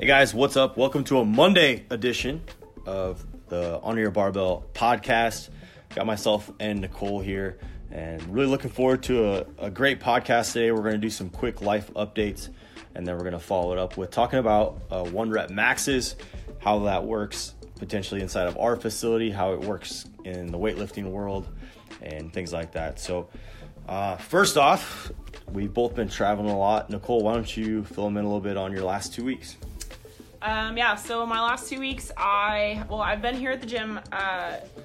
Hey guys, what's up? Welcome to a Monday edition of the Under Your Barbell podcast. Got myself and Nicole here and really looking forward to a great podcast today. We're going to do some quick life updates and then we're going to follow it up with talking about one rep maxes, how that works potentially inside of our facility, how it works in the weightlifting world and things like that. So first off, we've both been traveling a lot. Nicole, why don't you fill them in a little bit on your last 2 weeks? So my last 2 weeks, I've been here at the gym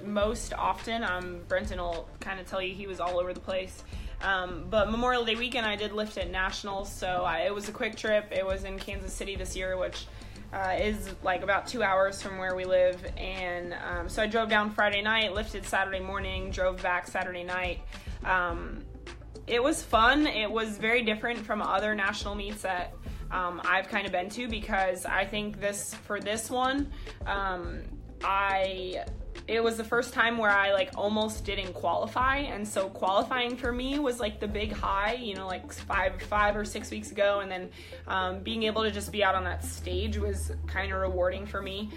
most often. Brenton will kind of tell you he was all over the place. But Memorial Day weekend, I did lift at Nationals, so it was a quick trip. It was in Kansas City this year, which is like about 2 hours from where we live. And so I drove down Friday night, lifted Saturday morning, drove back Saturday night. It was fun. It was very different from other national meets that I've kind of been to, because I think for this one, it was the first time where I like almost didn't qualify. And so qualifying for me was like the big high, you know, like five or 6 weeks ago. And then being able to just be out on that stage was kind of rewarding for me.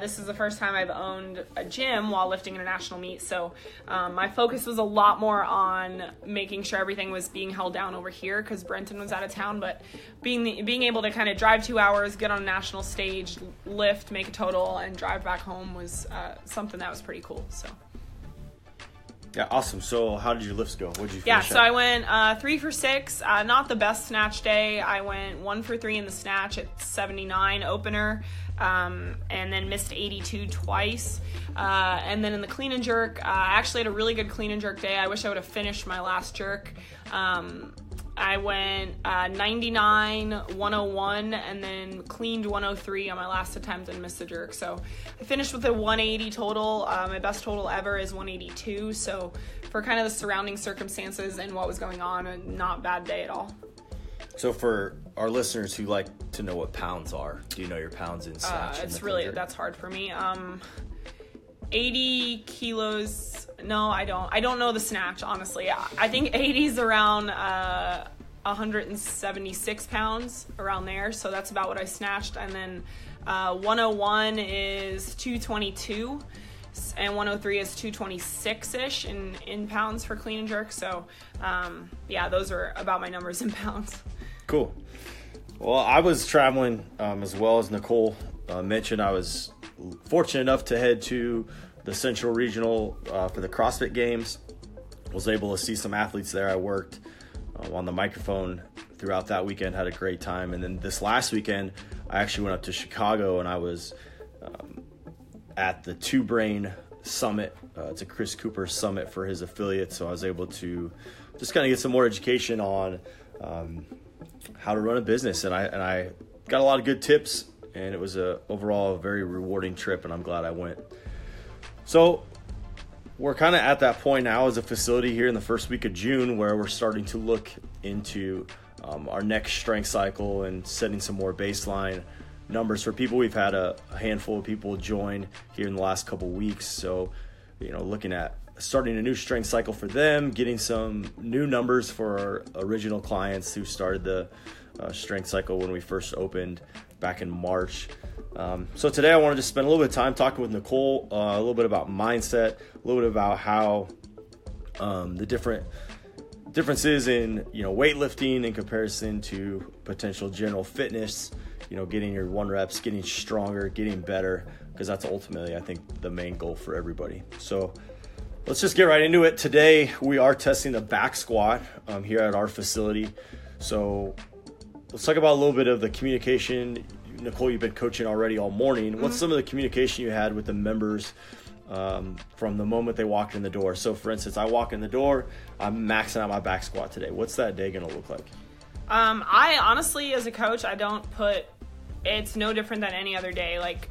This is the first time I've owned a gym while lifting international meet. So my focus was a lot more on making sure everything was being held down over here because Brenton was out of town. But being able to kind of drive 2 hours, get on a national stage, lift, make a total, and drive back home was something that was pretty cool. So yeah, awesome. So how did your lifts go? What did you finish up? I went 3 for 6, not the best snatch day. I went 1 for 3 in the snatch at 79 opener, and then missed 82 twice. And then in the clean and jerk, I actually had a really good clean and jerk day. I wish I would have finished my last jerk. I went 99, 101, and then cleaned 103 on my last attempt and missed the jerk. So I finished with a 180 total. My best total ever is 182. So for kind of the surrounding circumstances and what was going on, a not bad day at all. So for our listeners who like to know what pounds are, do you know your pounds in snatch? It's really, that's hard for me. 80 kilos. No, I don't know the snatch, honestly. I think 80 is around 176 pounds, around there. So that's about what I snatched. And then 101 is 222. And 103 is 226-ish in pounds for clean and jerk. So, those are about my numbers in pounds. Cool. Well, I was traveling as well as Nicole mentioned. I was fortunate enough to head to the Central Regional for the CrossFit Games. Was able to see some athletes there. I worked on the microphone throughout that weekend, had a great time. And then this last weekend, I actually went up to Chicago and I was at the Two Brain Summit. It's a Chris Cooper summit for his affiliate. So I was able to just kind of get some more education on how to run a business. And I got a lot of good tips. And it was overall a very rewarding trip, and I'm glad I went. So we're kind of at that point now as a facility here in the first week of June where we're starting to look into our next strength cycle and setting some more baseline numbers for people. We've had a handful of people join here in the last couple weeks. So, you know, looking at starting a new strength cycle for them, getting some new numbers for our original clients who started the strength cycle when we first opened back in March. So today I wanted to spend a little bit of time talking with Nicole, a little bit about mindset, a little bit about how the differences in, you know, weightlifting in comparison to potential general fitness, you know, getting your one reps, getting stronger, getting better, because that's ultimately, I think, the main goal for everybody. So let's just get right into it. Today we are testing the back squat here at our facility. So let's talk about a little bit of the communication. Nicole, you've been coaching already all morning. Mm-hmm. What's some of the communication you had with the members from the moment they walked in the door? So for instance, I walk in the door, I'm maxing out my back squat today. What's that day gonna look like? I honestly, as a coach, it's no different than any other day. Like,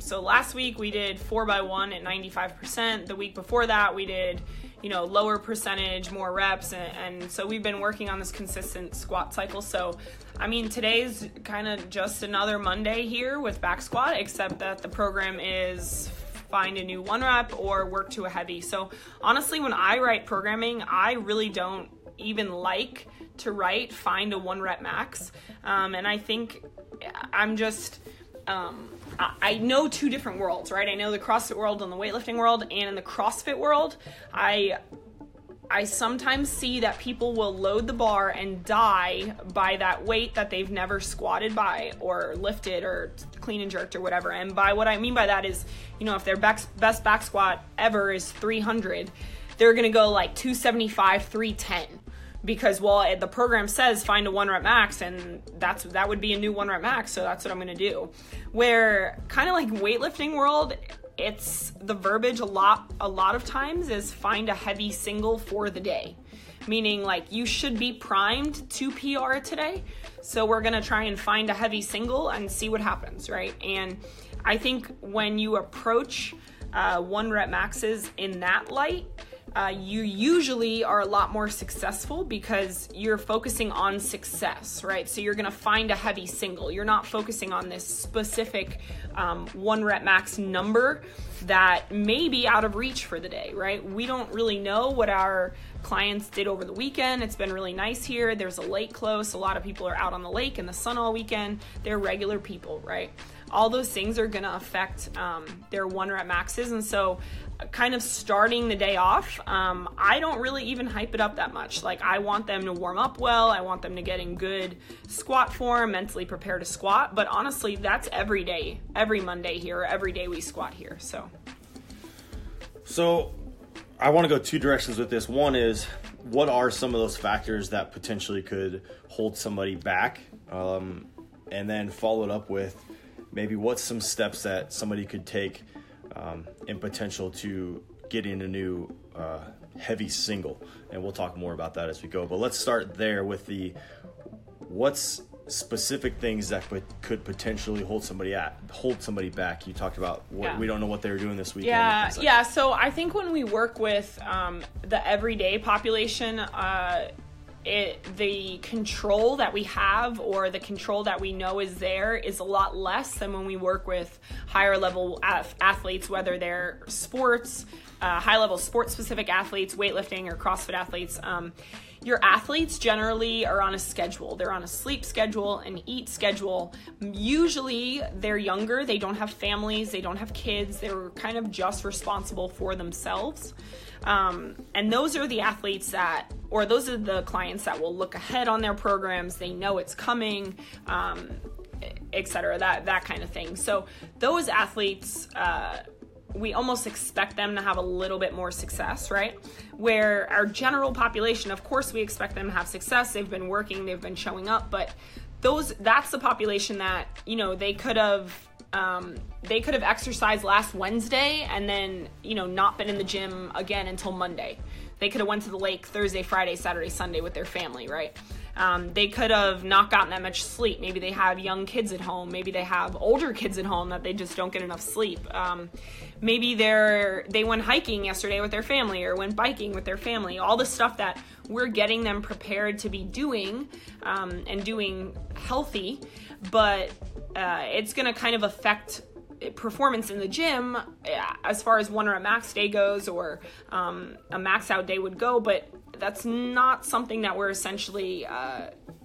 so last week we did 4x1 at 95%. The week before that we did, you know, lower percentage, more reps, and so we've been working on this consistent squat cycle. So, I mean, today's kind of just another Monday here with back squat, except that the program is find a new one rep or work to a heavy. So honestly, when I write programming, I really don't even like to write find a one rep max. And I think I'm just, I know two different worlds, right? I know the CrossFit world and the weightlifting world, and in the CrossFit world, I sometimes see that people will load the bar and die by that weight that they've never squatted by or lifted or clean and jerked or whatever. And by what I mean by that is, you know, if their best back squat ever is 300, they're going to go like 275, 310 because, well, the program says find a one rep max, and that would be a new one rep max. So that's what I'm going to do. Where kind of like weightlifting world, it's the verbiage a lot of times is find a heavy single for the day, meaning like you should be primed to PR today. So we're going to try and find a heavy single and see what happens. Right. And I think when you approach one rep maxes in that light, you usually are a lot more successful because you're focusing on success, right? So you're going to find a heavy single. You're not focusing on this specific one rep max number that may be out of reach for the day, right? We don't really know what our clients did over the weekend. It's been really nice here. There's a lake close. A lot of people are out on the lake in the sun all weekend. They're regular people, right? All those things are going to affect their one rep maxes. And so kind of starting the day off, I don't really even hype it up that much. Like, I want them to warm up well. I want them to get in good squat form, mentally prepare to squat. But honestly, that's every day, every Monday here, every day we squat here. So I want to go two directions with this. One is, what are some of those factors that potentially could hold somebody back? And then follow it up with maybe what's some steps that somebody could take in potential to getting a new heavy single. And we'll talk more about that as we go. But let's start there with the what's specific things that could potentially hold somebody back. You talked about we don't know what they were doing this weekend. Yeah. So I think when we work with the everyday population, the control that we have, or the control that we know is there, is a lot less than when we work with higher level athletes, whether they're sports, high level sports specific athletes, weightlifting or CrossFit athletes. Your athletes generally are on a schedule. They're on a sleep schedule, an eat schedule. Usually they're younger. They don't have families. They don't have kids. They're kind of just responsible for themselves. And those are the athletes those are the clients that will look ahead on their programs. They know it's coming, et cetera, that kind of thing. So those athletes, we almost expect them to have a little bit more success, right? Where our general population, of course, we expect them to have success. They've been working, they've been showing up, but that's the population that, you know, they could have exercised last Wednesday and then, you know, not been in the gym again until Monday. They could have went to the lake Thursday, Friday, Saturday, Sunday with their family, right? They could have not gotten that much sleep. Maybe they have young kids at home. Maybe they have older kids at home that they just don't get enough sleep. Maybe they went hiking yesterday with their family, or went biking with their family. All the stuff that we're getting them prepared to be doing, and doing healthy, but it's going to kind of affect performance in the gym as far as one or a max day goes, or a max out day would go. But that's not something that we're essentially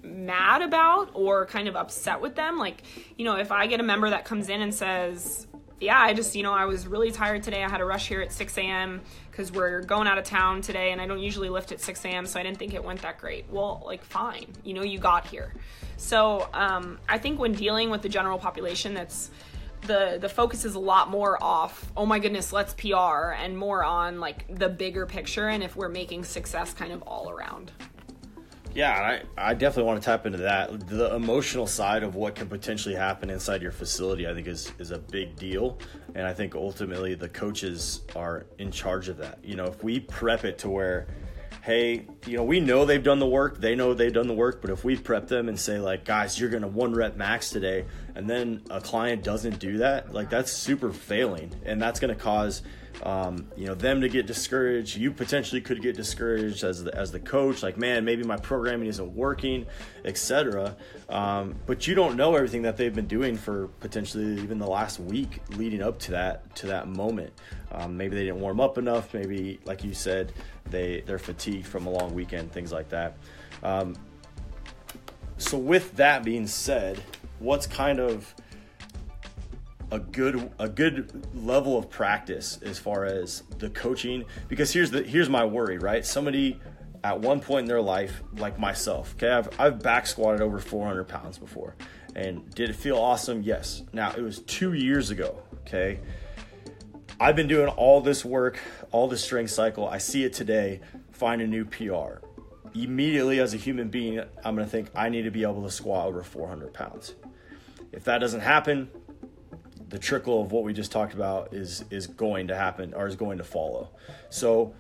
mad about or kind of upset with them. Like, you know, if I get a member that comes in and says, yeah, I just, you know, I was really tired today. I had a rush here at 6 a.m. because we're going out of town today, and I don't usually lift at 6 a.m. so I didn't think it went that great. Well, like, fine, you know, you got here. So I think when dealing with the general population, that's the focus is a lot more off, oh my goodness, let's PR, and more on like the bigger picture, and if we're making success kind of all around. Yeah, I definitely want to tap into that. The emotional side of what can potentially happen inside your facility, I think is a big deal. And I think ultimately the coaches are in charge of that. You know, if we prep it to where, hey, you know they've done the work. They know they've done the work. But if we prep them and say, like, guys, you're going to one rep max today, and then a client doesn't do that, like, that's super failing. And that's going to cause, you know, them to get discouraged. You potentially could get discouraged as the coach, like, man, maybe my programming isn't working, etc. But you don't know everything that they've been doing for potentially even the last week leading up to that moment. Maybe they didn't warm up enough. Maybe, like you said, they're fatigued from a long weekend, things like that. So with that being said, what's kind of a good level of practice as far as the coaching? Because here's my worry, right? Somebody at one point in their life, like myself, okay, I've back squatted over 400 pounds before. And did it feel awesome? Yes. Now, it was 2 years ago, okay? I've been doing all this work, all the strength cycle. I see it today, find a new PR. Immediately, as a human being, I'm going to think I need to be able to squat over 400 pounds. If that doesn't happen, the trickle of what we just talked about is going to happen or is going to follow. So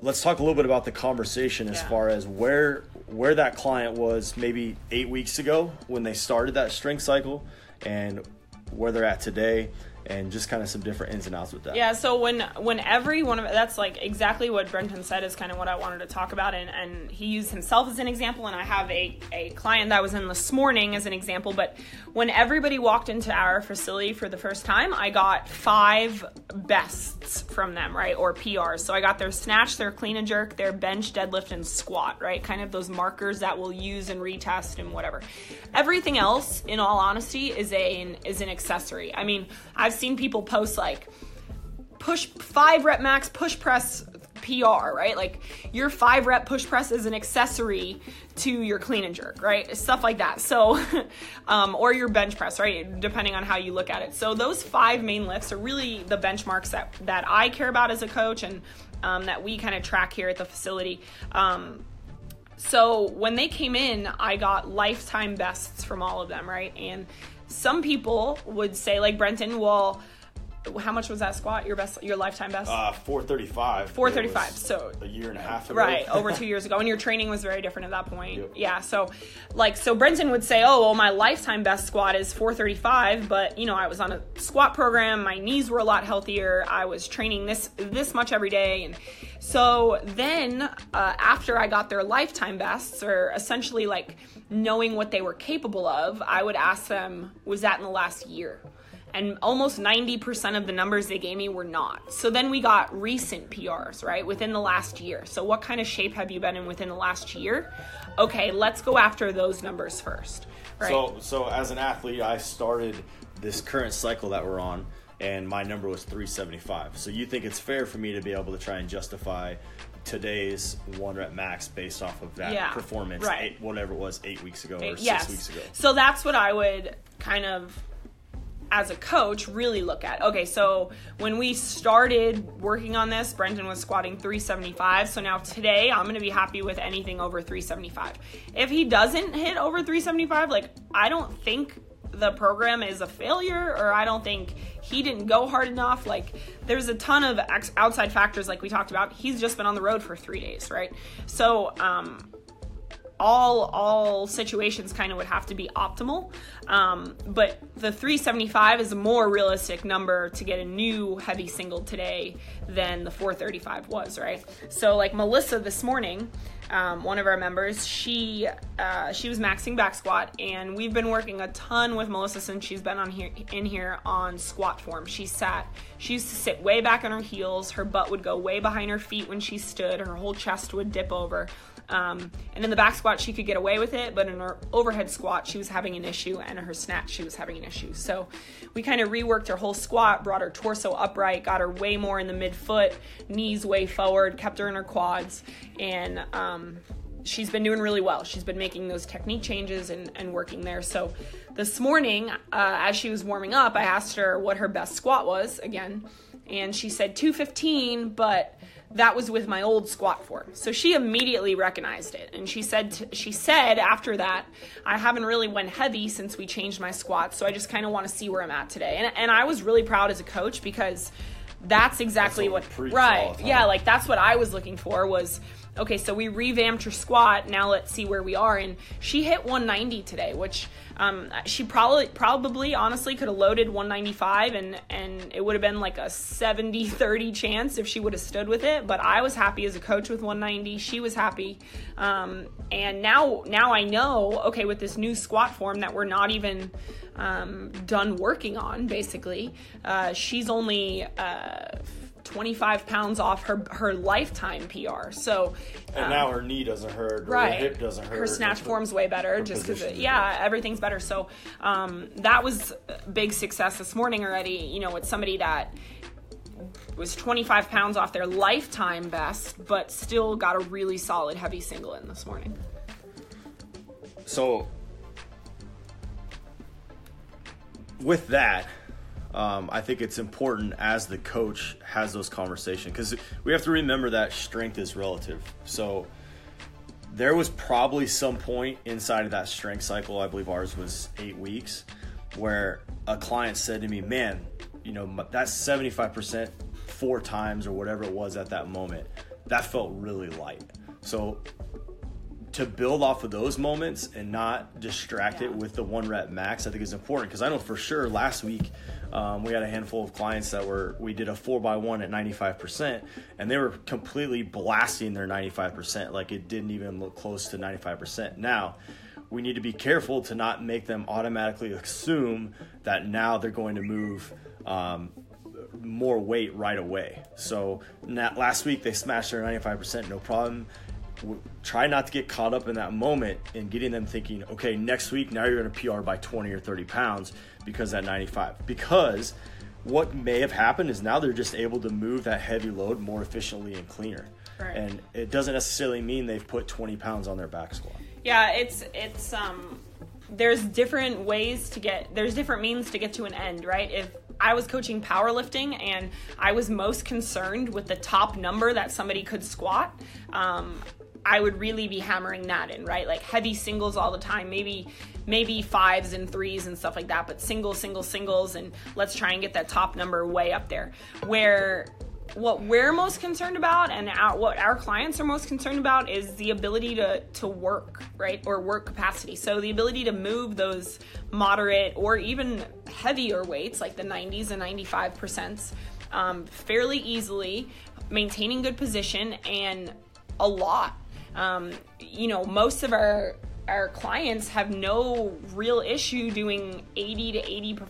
let's talk a little bit about the conversation as far as where that client was maybe 8 weeks ago when they started that strength cycle and where they're at today, and just kind of some different ins and outs with that. Yeah, so when every one of it, that's like exactly what Brenton said is kind of what I wanted to talk about, and he used himself as an example, and I have a client that was in this morning as an example. But when everybody walked into our facility for the first time, I got 5 bests from them, right, or PRs. So I got their snatch, their clean and jerk, their bench, deadlift, and squat, right, kind of those markers that we'll use and retest and whatever. Everything else, in all honesty, is an accessory. I mean, I've seen people post like push 5 rep max push press PR, right? Like your 5 rep push press is an accessory to your clean and jerk, right? Stuff like that. So, or your bench press, right? Depending on how you look at it. So those 5 main lifts are really the benchmarks that I care about as a coach and that we kind of track here at the facility. So when they came in, I got lifetime bests from all of them, right? And some people would say, like Brenton, well, how much was that squat? Your lifetime best? 435. 435. So a year and a half ago. Right, over 2 years ago. And your training was very different at that point. Yep. Yeah. So Brenton would say, oh, well, my lifetime best squat is 435, but you know, I was on a squat program, my knees were a lot healthier, I was training this much every day. And so then after I got their lifetime bests, or essentially like knowing what they were capable of, I would ask them, was that in the last year? And almost 90% of the numbers they gave me were not. So then we got recent PRs, right? Within the last year. So what kind of shape have you been in within the last year? Okay, let's go after those numbers first, right? So as an athlete, I started this current cycle that we're on, and my number was 375. So you think it's fair for me to be able to try and justify today's 1 rep max based off of that performance, right? Whatever it was, 8 weeks ago or 6 weeks ago. So that's what I would kind of, as a coach, really look at. Okay, so when we started working on this, Brenton was squatting 375. So now today, I'm going to be happy with anything over 375. If he doesn't hit over 375, like, I don't think the program is a failure, or I don't think he didn't go hard enough. Like, there's a ton of outside factors like we talked about. He's just been on the road for 3 days, right? So, all situations kind of would have to be optimal. But the 375 is a more realistic number to get a new heavy single today than the 435 was, right? So like Melissa this morning, one of our members, she was maxing back squat, and we've been working a ton with Melissa since she's been in here on squat form. She used to sit way back on her heels, her butt would go way behind her feet when she stood, her whole chest would dip over. And in the back squat, she could get away with it, but in her overhead squat, she was having an issue, and her snatch, she was having an issue. So we kind of reworked her whole squat, brought her torso upright, got her way more in the midfoot, knees way forward, kept her in her quads, and she's been doing really well. She's been making those technique changes and working there. So this morning, as she was warming up, I asked her what her best squat was again, and she said 215, but that was with my old squat form. So she immediately recognized it. And she said after that, I haven't really went heavy since we changed my squats. So I just kind of want to see where I'm at today. And I was really proud as a coach, because that's exactly what right. Yeah. Like that's what I was looking for was, okay, so we revamped her squat. Now let's see where we are. And she hit 190 today, which she probably honestly could have loaded 195 and it would have been like a 70-30 chance if she would have stood with it. But I was happy as a coach with 190. She was happy. And now I know, okay, with this new squat form that we're not even done working on, basically, she's only 25 pounds off her lifetime PR. So and now her knee doesn't hurt, or right, her hip doesn't hurt. Her snatch form's way better just because, yeah, everything's better. So that was a big success this morning already, you know, with somebody that was 25 pounds off their lifetime best, but still got a really solid heavy single in this morning. So with that, I think it's important as the coach has those conversations, because we have to remember that strength is relative. So there was probably some point inside of that strength cycle, I believe ours was 8 weeks, where a client said to me, man, you know, that's 75% 4 times or whatever it was at that moment. That felt really light. So to build off of those moments and not distract it with the 1 rep max, I think is important. Because I know for sure last week we had a handful of clients that we did a 4x1 at 95%, and they were completely blasting their 95%. Like it didn't even look close to 95%. Now, we need to be careful to not make them automatically assume that now they're going to move more weight right away. So last week they smashed their 95%, no problem. Try not to get caught up in that moment and getting them thinking, okay, next week, now you're going to PR by 20 or 30 pounds because that 95. Because what may have happened is now they're just able to move that heavy load more efficiently and cleaner. Right. And it doesn't necessarily mean they've put 20 pounds on their back squat. Yeah, it's there's different ways to get, there's different means to get to an end, right? If I was coaching powerlifting and I was most concerned with the top number that somebody could squat, I would really be hammering that in, right? Like heavy singles all the time, maybe 5s and 3s and stuff like that, but singles, and let's try and get that top number way up there. Where what we're most concerned about and what our clients are most concerned about is the ability to work, right? Or work capacity. So the ability to move those moderate or even heavier weights, like the 90s and 95%, fairly easily, maintaining good position and a lot. You know, most of our clients have no real issue doing 80 to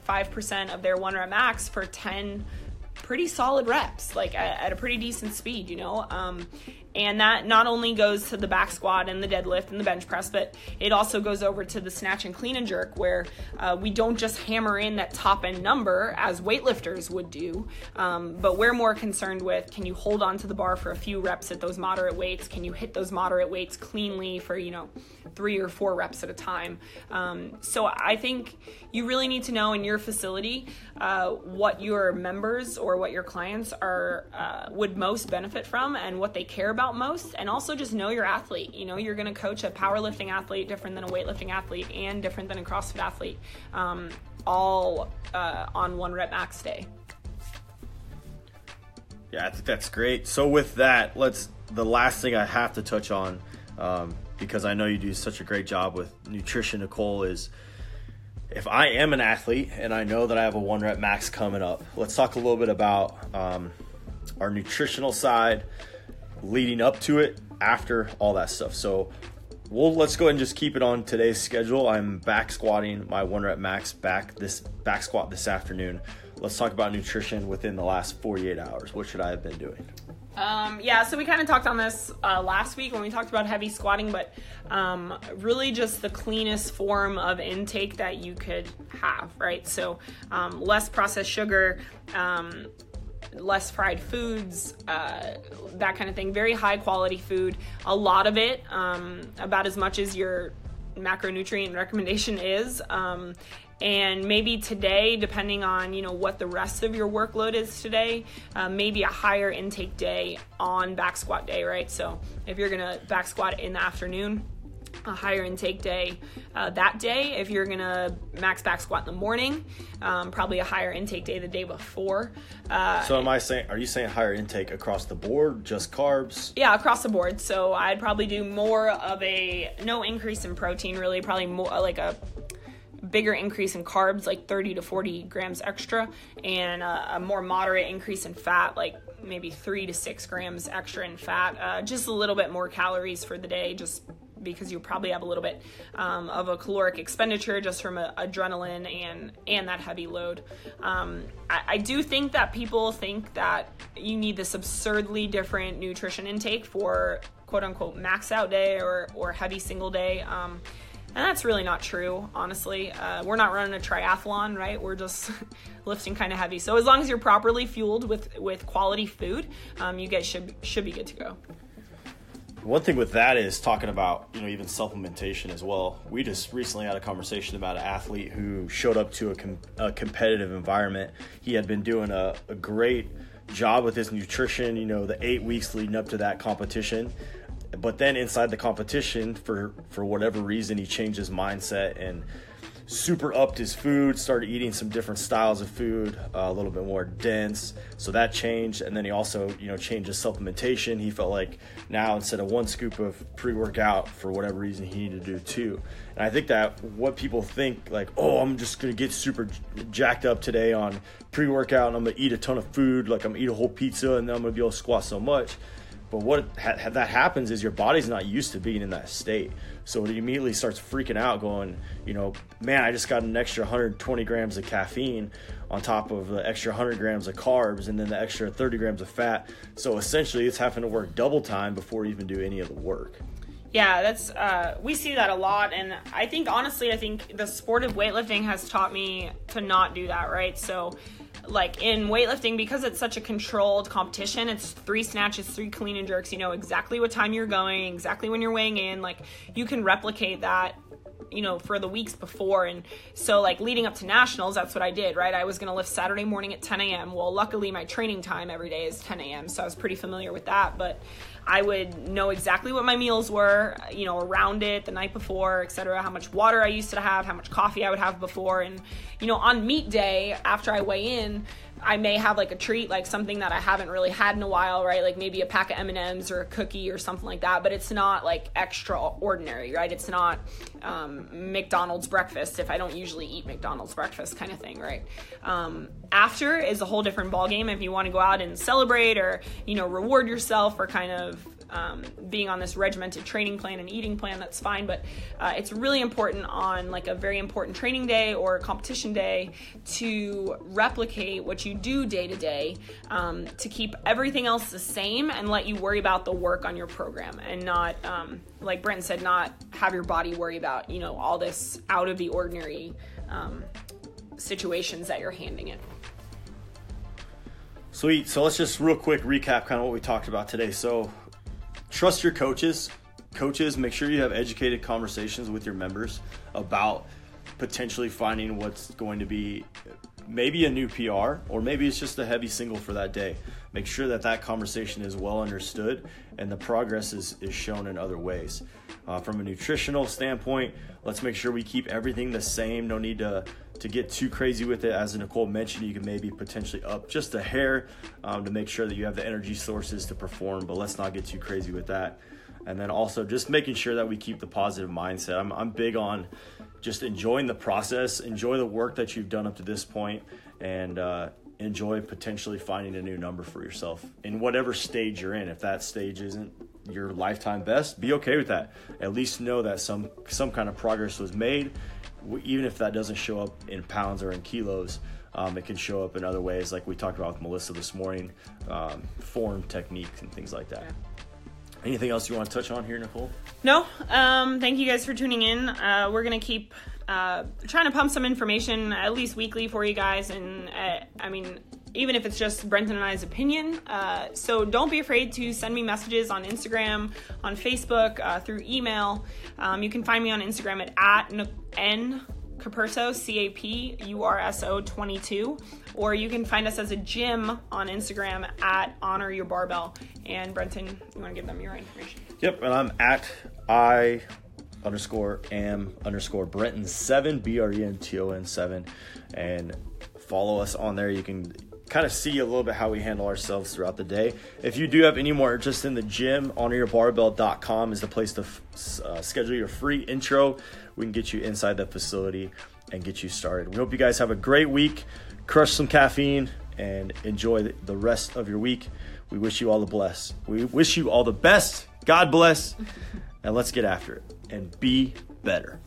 85% of their 1 rep max for 10 pretty solid reps, like at a pretty decent speed, you know? And that not only goes to the back squat and the deadlift and the bench press, but it also goes over to the snatch and clean and jerk, where we don't just hammer in that top end number as weightlifters would do, but we're more concerned with, can you hold on to the bar for a few reps at those moderate weights? Can you hit those moderate weights cleanly for, you know, 3 or 4 reps at a time? So I think you really need to know in your facility what your members or what your clients are would most benefit from and what they care about most, and also just know your athlete. You know, you're going to coach a powerlifting athlete different than a weightlifting athlete and different than a CrossFit athlete, all on 1 rep max day. Yeah, I think that's great. So with that, the last thing I have to touch on, because I know you do such a great job with nutrition, Nicole, is if I am an athlete and I know that I have a 1 rep max coming up, let's talk a little bit about our nutritional side, leading up to it, after all that stuff. So let's go ahead and just keep it on today's schedule. I'm back squatting my 1 rep max back squat this afternoon. Let's talk about nutrition within the last 48 hours. What should I have been doing? Yeah, so we kind of talked on this last week when we talked about heavy squatting, but really just the cleanest form of intake that you could have, right? So less processed sugar, less fried foods, that kind of thing. Very high quality food. A lot of it, about as much as your macronutrient recommendation is. And maybe today, depending on, you know, what the rest of your workload is today, maybe a higher intake day on back squat day, right? So if you're going to back squat in the afternoon, a higher intake day that day. If you're gonna max back squat in the morning, probably a higher intake day the day before. So are you saying higher intake across the board, just carbs? Yeah, across the board. So I'd probably do more of no increase in protein, really, probably more like a bigger increase in carbs, like 30 to 40 grams extra, and a more moderate increase in fat, like maybe 3 to 6 grams extra in fat, just a little bit more calories for the day, just because you probably have a little bit of a caloric expenditure just from adrenaline and that heavy load. I do think that people think that you need this absurdly different nutrition intake for quote unquote max out day or heavy single day. And that's really not true, honestly. We're not running a triathlon, right? We're just lifting kind of heavy. So as long as you're properly fueled with quality food, you guys should be good to go. One thing with that is talking about, even supplementation as well. We just recently had a conversation about an athlete who showed up to a competitive environment. He had been doing a great job with his nutrition, the 8 weeks leading up to that competition. But then inside the competition, for whatever reason, he changed his mindset and super upped his food, started eating some different styles of food, a little bit more dense. So that changed. And then he also, changed his supplementation. He felt like now instead of one scoop of pre-workout, for whatever reason, he needed to do two. And I think that what people think, like, oh, I'm just going to get super jacked up today on pre-workout and I'm going to eat a ton of food. Like I'm going to eat a whole pizza and then I'm going to be able to squat so much. But what that happens is your body's not used to being in that state. So it immediately starts freaking out going, man, I just got an extra 120 grams of caffeine on top of the extra 100 grams of carbs and then the extra 30 grams of fat. So essentially it's having to work double time before you even do any of the work. Yeah, that's we see that a lot. And I think, honestly, the sport of weightlifting has taught me to not do that, right? So like in weightlifting, because it's such a controlled competition, it's 3 snatches, 3 clean and jerks, exactly what time you're going, exactly when you're weighing in, like you can replicate that, for the weeks before. And so like leading up to nationals, that's what I did, right? I was going to lift Saturday morning at 10 a.m. Well, luckily my training time every day is 10 a.m. So I was pretty familiar with that, but I would know exactly what my meals were, around it the night before, etc., how much water I used to have, how much coffee I would have before. And, on meet day after I weigh in, I may have like a treat, like something that I haven't really had in a while, right? Like maybe a pack of M&Ms or a cookie or something like that, but it's not like extraordinary, right? It's not McDonald's breakfast if I don't usually eat McDonald's breakfast kind of thing, right? After is a whole different ballgame if you want to go out and celebrate or, reward yourself or kind of being on this regimented training plan and eating plan, that's fine. But it's really important on like a very important training day or competition day to replicate what you do day to day to keep everything else the same and let you worry about the work on your program and not, like Brenton said, not have your body worry about, all this out of the ordinary situations that you're handing it. Sweet. So let's just real quick recap kind of what we talked about today. So trust your coaches. Coaches, make sure you have educated conversations with your members about potentially finding what's going to be maybe a new PR, or maybe it's just a heavy single for that day. Make sure that that conversation is well understood and the progress is shown in other ways. From a nutritional standpoint, let's make sure we keep everything the same. No need to get too crazy with it. As Nicole mentioned, you can maybe potentially up just a hair to make sure that you have the energy sources to perform, but let's not get too crazy with that. And then also just making sure that we keep the positive mindset. I'm big on just enjoying the process, enjoy the work that you've done up to this point, and enjoy potentially finding a new number for yourself in whatever stage you're in. If that stage isn't your lifetime best, be okay with that. At least know that some kind of progress was made, even if that doesn't show up in pounds or in kilos. It can show up in other ways, like we talked about with Melissa this morning, form techniques and things like that. Yeah. Anything else you want to touch on here, Nicole? No. Thank you guys for tuning in. We're going to keep trying to pump some information at least weekly for you guys. And even if it's just Brenton and I's opinion. So don't be afraid to send me messages on Instagram, on Facebook, through email. You can find me on Instagram at Capurso, Capurso 22, or you can find us as a gym on Instagram at Honor Your Barbell. And Brenton, you want to give them your information? Yep, and I'm at I_am_Brenton7, BRENTON7, and follow us on there. You can kind of see a little bit how we handle ourselves throughout the day. If you do have any more interest in the gym, honoryourbarbell.com is the place to schedule your free intro. We can get you inside the facility and get you started. We hope you guys have a great week. Crush some caffeine and enjoy the rest of your week. We wish you all the best. God bless. Now let's get after it and be better.